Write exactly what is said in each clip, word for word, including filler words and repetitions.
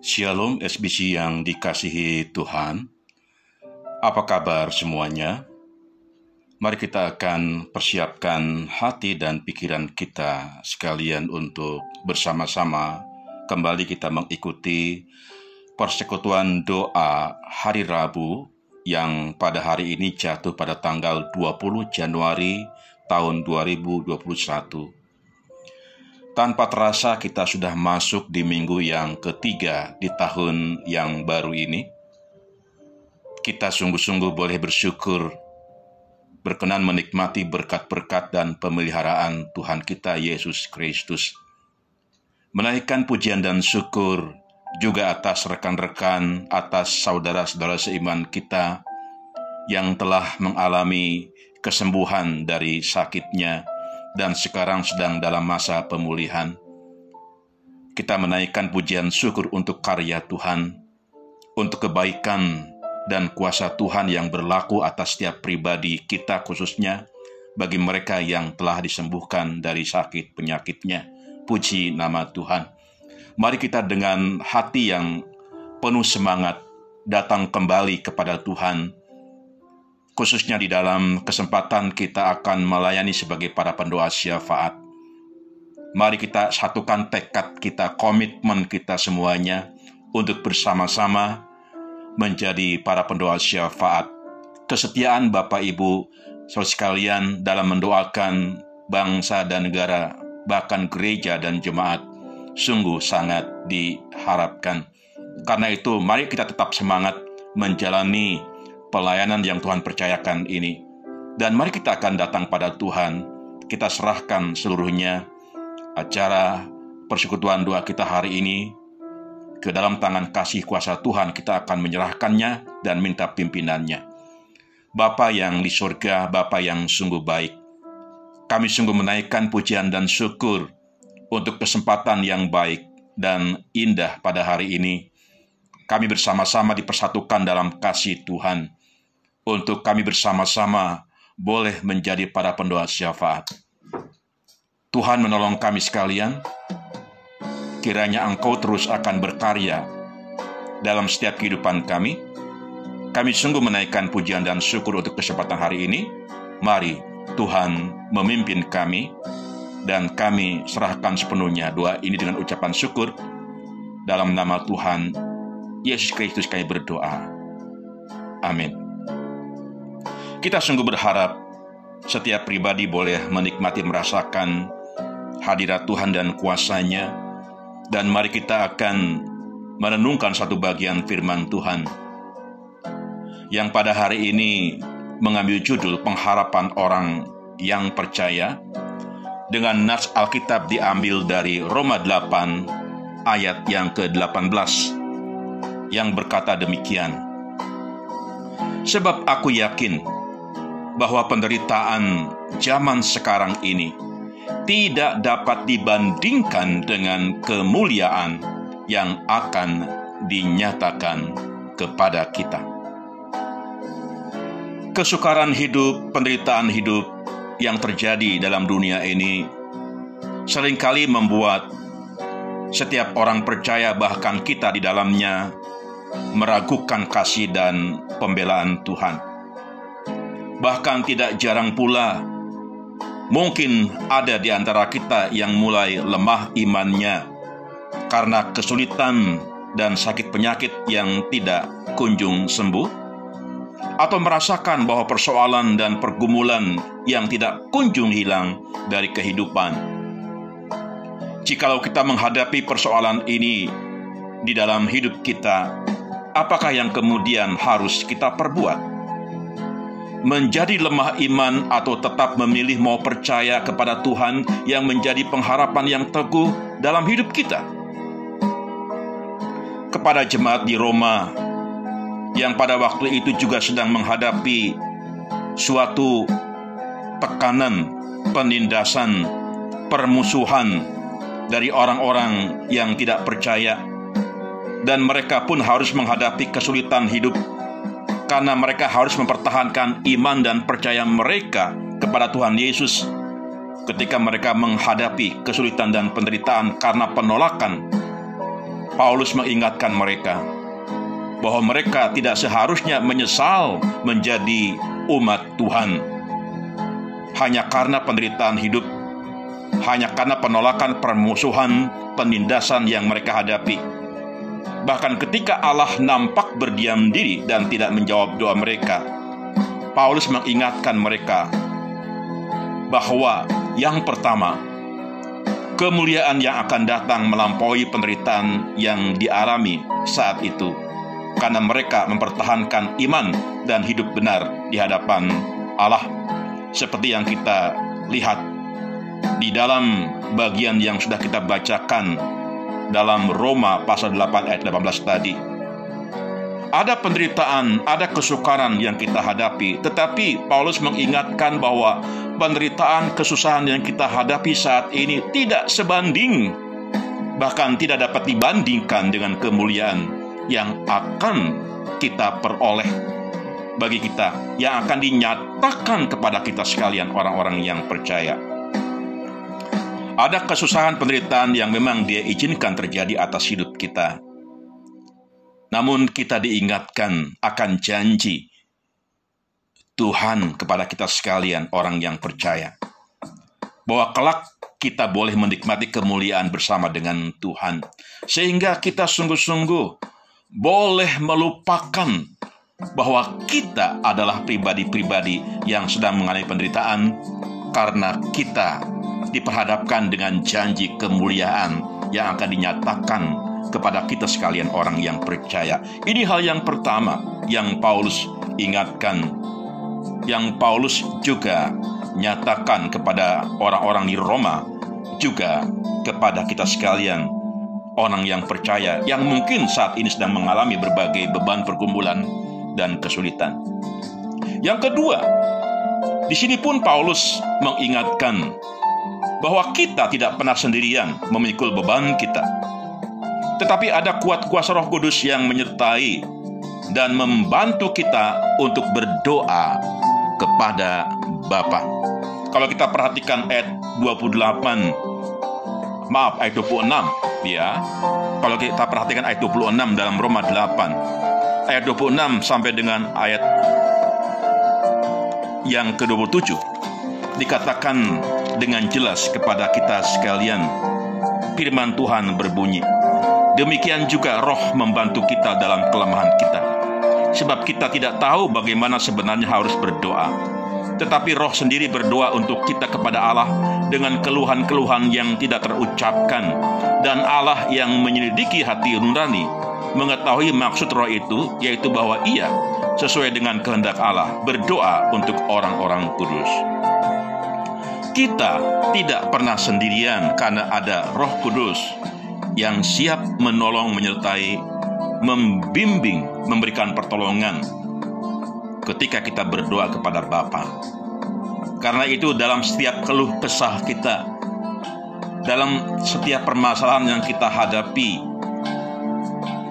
Shalom S B C yang dikasihi Tuhan. Apa kabar semuanya? Mari kita akan persiapkan hati dan pikiran kita sekalian untuk bersama-sama kembali kita mengikuti persekutuan doa hari Rabu yang pada hari ini jatuh pada tanggal dua puluh Januari tahun dua ribu dua puluh satu. Tanpa terasa kita sudah masuk di minggu yang ketiga di tahun yang baru ini. Kita sungguh-sungguh boleh bersyukur, berkenan menikmati berkat-berkat dan pemeliharaan Tuhan kita Yesus Kristus. Menaikkan pujian dan syukur juga atas rekan-rekan, atas saudara-saudara seiman kita yang telah mengalami kesembuhan dari sakitnya dan sekarang sedang dalam masa pemulihan. Kita menaikkan pujian syukur untuk karya Tuhan, untuk kebaikan dan kuasa Tuhan yang berlaku atas setiap pribadi kita, khususnya bagi mereka yang telah disembuhkan dari sakit penyakitnya. Puji nama Tuhan. Mari kita dengan hati yang penuh semangat datang kembali kepada Tuhan, khususnya di dalam kesempatan kita akan melayani sebagai para pendoa syafaat. Mari kita satukan tekad kita, komitmen kita semuanya untuk bersama-sama menjadi para pendoa syafaat. Kesetiaan Bapak Ibu saudara sekalian dalam mendoakan bangsa dan negara, bahkan gereja dan jemaat, sungguh sangat diharapkan. Karena itu mari kita tetap semangat menjalani pelayanan yang Tuhan percayakan ini. Dan mari kita akan datang pada Tuhan, kita serahkan seluruhnya acara persekutuan doa kita hari ini ke dalam tangan kasih kuasa Tuhan. Kita akan menyerahkannya dan minta pimpinannya. Bapa yang di surga, Bapa yang sungguh baik, kami sungguh menaikkan pujian dan syukur untuk kesempatan yang baik dan indah pada hari ini. Kami bersama-sama dipersatukan dalam kasih Tuhan, untuk kami bersama-sama boleh menjadi para pendoa syafaat. Tuhan menolong kami sekalian, kiranya Engkau terus akan berkarya dalam setiap kehidupan kami. Kami sungguh menaikkan pujian dan syukur untuk kesempatan hari ini. Mari Tuhan memimpin kami, dan kami serahkan sepenuhnya doa ini dengan ucapan syukur. Dalam nama Tuhan Yesus Kristus kami berdoa. Amin. Kita sungguh berharap setiap pribadi boleh menikmati, merasakan hadirat Tuhan dan kuasa-Nya. Dan mari kita akan merenungkan satu bagian firman Tuhan yang pada hari ini mengambil judul Pengharapan Orang yang Percaya, dengan nats Alkitab diambil dari Roma delapan ayat yang ke-delapan belas yang berkata demikian. Sebab aku yakin bahwa penderitaan zaman sekarang ini tidak dapat dibandingkan dengan kemuliaan yang akan dinyatakan kepada kita. Kesukaran hidup, penderitaan hidup yang terjadi dalam dunia ini seringkali membuat setiap orang percaya, bahkan kita di dalamnya, meragukan kasih dan pembelaan Tuhan. Bahkan tidak jarang pula mungkin ada di antara kita yang mulai lemah imannya karena kesulitan dan sakit penyakit yang tidak kunjung sembuh, atau merasakan bahwa persoalan dan pergumulan yang tidak kunjung hilang dari kehidupan. Jikalau kita menghadapi persoalan ini di dalam hidup kita, apakah yang kemudian harus kita perbuat? Menjadi lemah iman atau tetap memilih mau percaya kepada Tuhan yang menjadi pengharapan yang teguh dalam hidup kita? Kepada jemaat di Roma yang pada waktu itu juga sedang menghadapi suatu tekanan, penindasan, permusuhan dari orang-orang yang tidak percaya, dan mereka pun harus menghadapi kesulitan hidup karena mereka harus mempertahankan iman dan percaya mereka kepada Tuhan Yesus ketika mereka menghadapi kesulitan dan penderitaan karena penolakan Paulus mengingatkan mereka bahwa mereka tidak seharusnya menyesal menjadi umat Tuhan. Hanya karena penderitaan hidup, hanya karena penolakan, permusuhan, penindasan yang mereka hadapi. Bahkan ketika Allah nampak berdiam diri dan tidak menjawab doa mereka, Paulus mengingatkan mereka bahwa yang pertama, kemuliaan yang akan datang melampaui penderitaan yang dialami saat itu, karena mereka mempertahankan iman dan hidup benar di hadapan Allah, seperti yang kita lihat di dalam bagian yang sudah kita bacakan dalam Roma pasal delapan ayat delapan belas tadi. Ada penderitaan, ada kesukaran yang kita hadapi, tetapi Paulus mengingatkan bahwa penderitaan, kesusahan yang kita hadapi saat ini tidak sebanding, bahkan tidak dapat dibandingkan dengan kemuliaan yang akan kita peroleh bagi kita, yang akan dinyatakan kepada kita sekalian orang-orang yang percaya. Ada kesusahan, penderitaan yang memang Dia izinkan terjadi atas hidup kita. Namun kita diingatkan akan janji Tuhan kepada kita sekalian orang yang percaya, bahwa kelak kita boleh menikmati kemuliaan bersama dengan Tuhan, sehingga kita sungguh-sungguh boleh melupakan bahwa kita adalah pribadi-pribadi yang sedang mengalami penderitaan, karena kita diperhadapkan dengan janji kemuliaan yang akan dinyatakan kepada kita sekalian orang yang percaya. Ini hal yang pertama yang Paulus ingatkan, yang Paulus juga nyatakan kepada orang-orang di Roma, juga kepada kita sekalian orang yang percaya, yang mungkin saat ini sedang mengalami berbagai beban, pergumulan, dan kesulitan. Yang kedua, di sini pun Paulus mengingatkan bahwa kita tidak pernah sendirian memikul beban kita, tetapi ada kuat kuasa Roh Kudus yang menyertai dan membantu kita untuk berdoa kepada Bapa. Kalau kita perhatikan ayat dua puluh delapan, maaf ayat dua puluh enam ya. Kalau kita perhatikan ayat dua puluh enam dalam Roma delapan, ayat dua puluh enam sampai dengan ayat yang ke dua puluh tujuh, dikatakan dengan jelas kepada kita sekalian. Firman Tuhan berbunyi, demikian juga Roh membantu kita dalam kelemahan kita, sebab kita tidak tahu bagaimana sebenarnya harus berdoa, tetapi Roh sendiri berdoa untuk kita kepada Allah dengan keluhan-keluhan yang tidak terucapkan, dan Allah yang menyelidiki hati nurani mengetahui maksud Roh itu, yaitu bahwa ia sesuai dengan kehendak Allah berdoa untuk orang-orang kudus. Kita tidak pernah sendirian karena ada Roh Kudus yang siap menolong, menyertai, membimbing, memberikan pertolongan ketika kita berdoa kepada Bapa. Karena itu dalam setiap keluh kesah kita, dalam setiap permasalahan yang kita hadapi,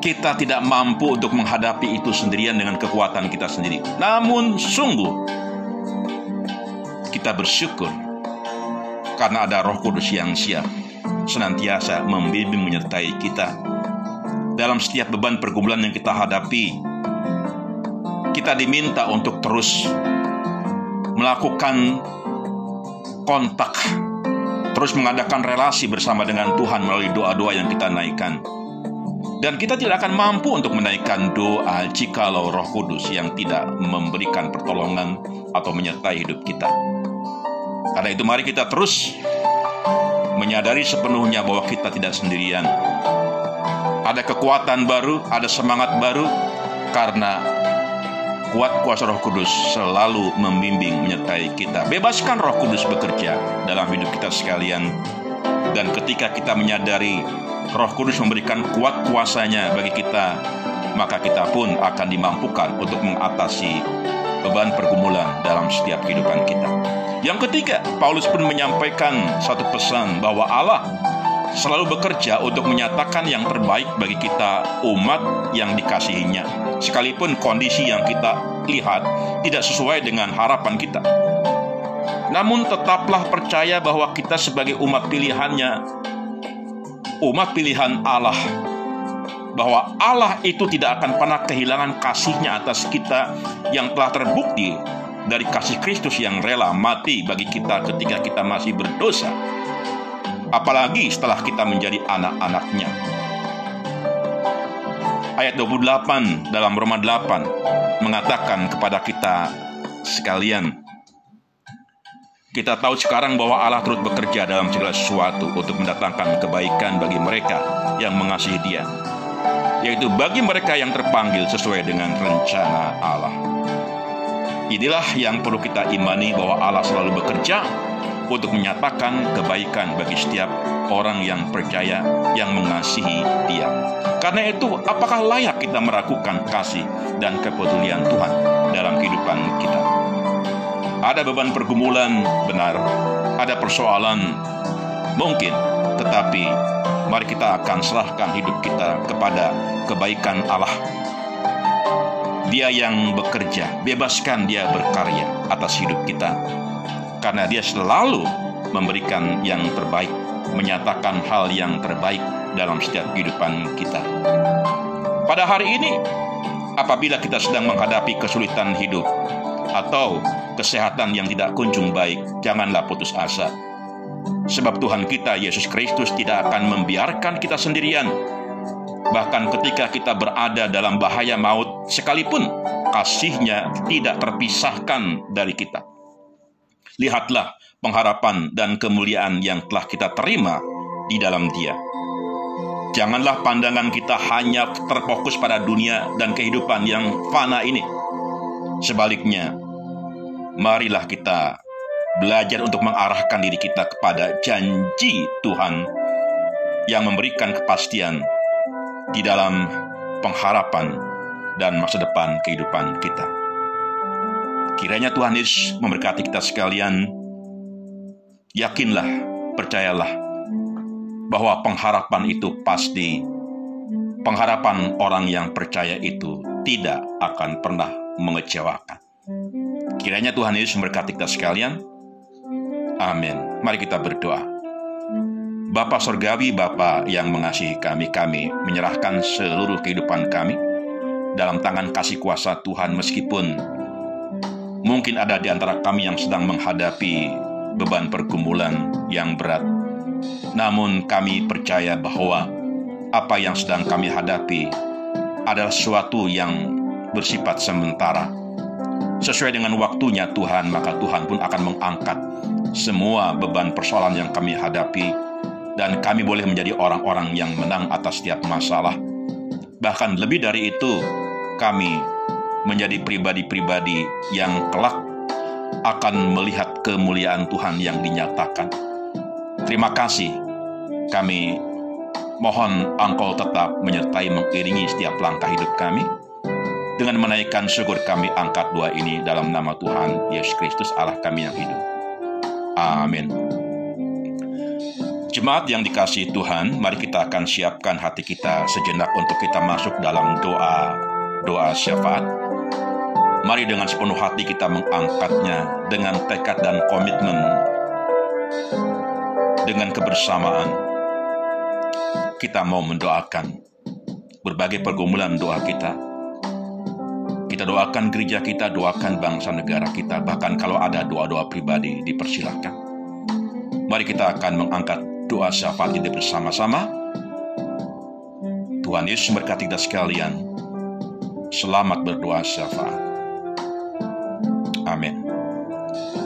kita tidak mampu untuk menghadapi itu sendirian dengan kekuatan kita sendiri. Namun sungguh kita bersyukur karena ada Roh Kudus yang siap senantiasa membimbing, menyertai kita dalam setiap beban pergumulan yang kita hadapi. Kita diminta untuk terus melakukan kontak, terus mengadakan relasi bersama dengan Tuhan melalui doa-doa yang kita naikkan. Dan kita tidak akan mampu untuk menaikkan doa jikalau Roh Kudus yang tidak memberikan pertolongan atau menyertai hidup kita. Karena itu mari kita terus menyadari sepenuhnya bahwa kita tidak sendirian. Ada kekuatan baru, ada semangat baru, karena kuat kuasa Roh Kudus selalu membimbing, menyertai kita. Bebaskan Roh Kudus bekerja dalam hidup kita sekalian. Dan ketika kita menyadari Roh Kudus memberikan kuat kuasanya bagi kita, maka kita pun akan dimampukan untuk mengatasi beban pergumulan dalam setiap kehidupan kita. Yang ketiga, Paulus pun menyampaikan satu pesan bahwa Allah selalu bekerja untuk menyatakan yang terbaik bagi kita umat yang dikasihinya, sekalipun kondisi yang kita lihat tidak sesuai dengan harapan kita. Namun tetaplah percaya bahwa kita sebagai umat pilihannya, umat pilihan Allah, bahwa Allah itu tidak akan pernah kehilangan kasih-Nya atas kita yang telah terbukti dari kasih Kristus yang rela mati bagi kita ketika kita masih berdosa, apalagi setelah kita menjadi anak-anak-Nya. Ayat dua puluh delapan dalam Roma delapan mengatakan kepada kita sekalian, kita tahu sekarang bahwa Allah turut bekerja dalam segala sesuatu untuk mendatangkan kebaikan bagi mereka yang mengasihi Dia, yaitu bagi mereka yang terpanggil sesuai dengan rencana Allah. Inilah yang perlu kita imani, bahwa Allah selalu bekerja untuk menyatakan kebaikan bagi setiap orang yang percaya, yang mengasihi Dia. Karena itu, apakah layak kita meragukan kasih dan kepedulian Tuhan dalam kehidupan kita? Ada beban pergumulan, benar. Ada persoalan, mungkin. Tetapi, mari kita akan serahkan hidup kita kepada kebaikan Allah. Dia yang bekerja, bebaskan Dia berkarya atas hidup kita. Karena Dia selalu memberikan yang terbaik, menyatakan hal yang terbaik dalam setiap kehidupan kita. Pada hari ini, apabila kita sedang menghadapi kesulitan hidup, atau kesehatan yang tidak kunjung baik, janganlah putus asa. Sebab Tuhan kita, Yesus Kristus, tidak akan membiarkan kita sendirian. Bahkan ketika kita berada dalam bahaya maut sekalipun, kasih-Nya tidak terpisahkan dari kita. Lihatlah pengharapan dan kemuliaan yang telah kita terima di dalam Dia. Janganlah pandangan kita hanya terfokus pada dunia dan kehidupan yang fana ini. Sebaliknya, marilah kita belajar untuk mengarahkan diri kita kepada janji Tuhan yang memberikan kepastian di dalam pengharapan dan masa depan kehidupan kita. Kiranya Tuhan Yesus memberkati kita sekalian. Yakinlah, percayalah bahwa pengharapan itu pasti. Pengharapan orang yang percaya itu tidak akan pernah mengecewakan. Kiranya Tuhan Yesus memberkati kita sekalian. Amin. Mari kita berdoa. Bapa Sorgawi, Bapa yang mengasihi kami, kami menyerahkan seluruh kehidupan kami dalam tangan kasih kuasa Tuhan, meskipun mungkin ada di antara kami yang sedang menghadapi beban pergumulan yang berat. Namun kami percaya bahwa apa yang sedang kami hadapi adalah sesuatu yang bersifat sementara. Sesuai dengan waktunya Tuhan, maka Tuhan pun akan mengangkat semua beban persoalan yang kami hadapi, dan kami boleh menjadi orang-orang yang menang atas setiap masalah. Bahkan lebih dari itu, kami menjadi pribadi-pribadi yang kelak akan melihat kemuliaan Tuhan yang dinyatakan. Terima kasih. Kami mohon Engkau tetap menyertai, mengiringi setiap langkah hidup kami. Dengan menaikkan syukur kami angkat doa ini dalam nama Tuhan Yesus Kristus, Allah kami yang hidup. Amin. Jemaat yang dikasihi Tuhan, mari kita akan siapkan hati kita sejenak untuk kita masuk dalam doa doa syafaat. Mari dengan sepenuh hati kita mengangkatnya dengan tekad dan komitmen, dengan kebersamaan. Kita mau mendoakan berbagai pergumulan doa kita. Kita doakan gereja kita, doakan bangsa negara kita. Bahkan kalau ada doa-doa pribadi, dipersilakan. Mari kita akan mengangkat doa syafaat ini bersama-sama. Tuhan Yesus memberkati kita sekalian. Selamat berdoa syafaat. Amin.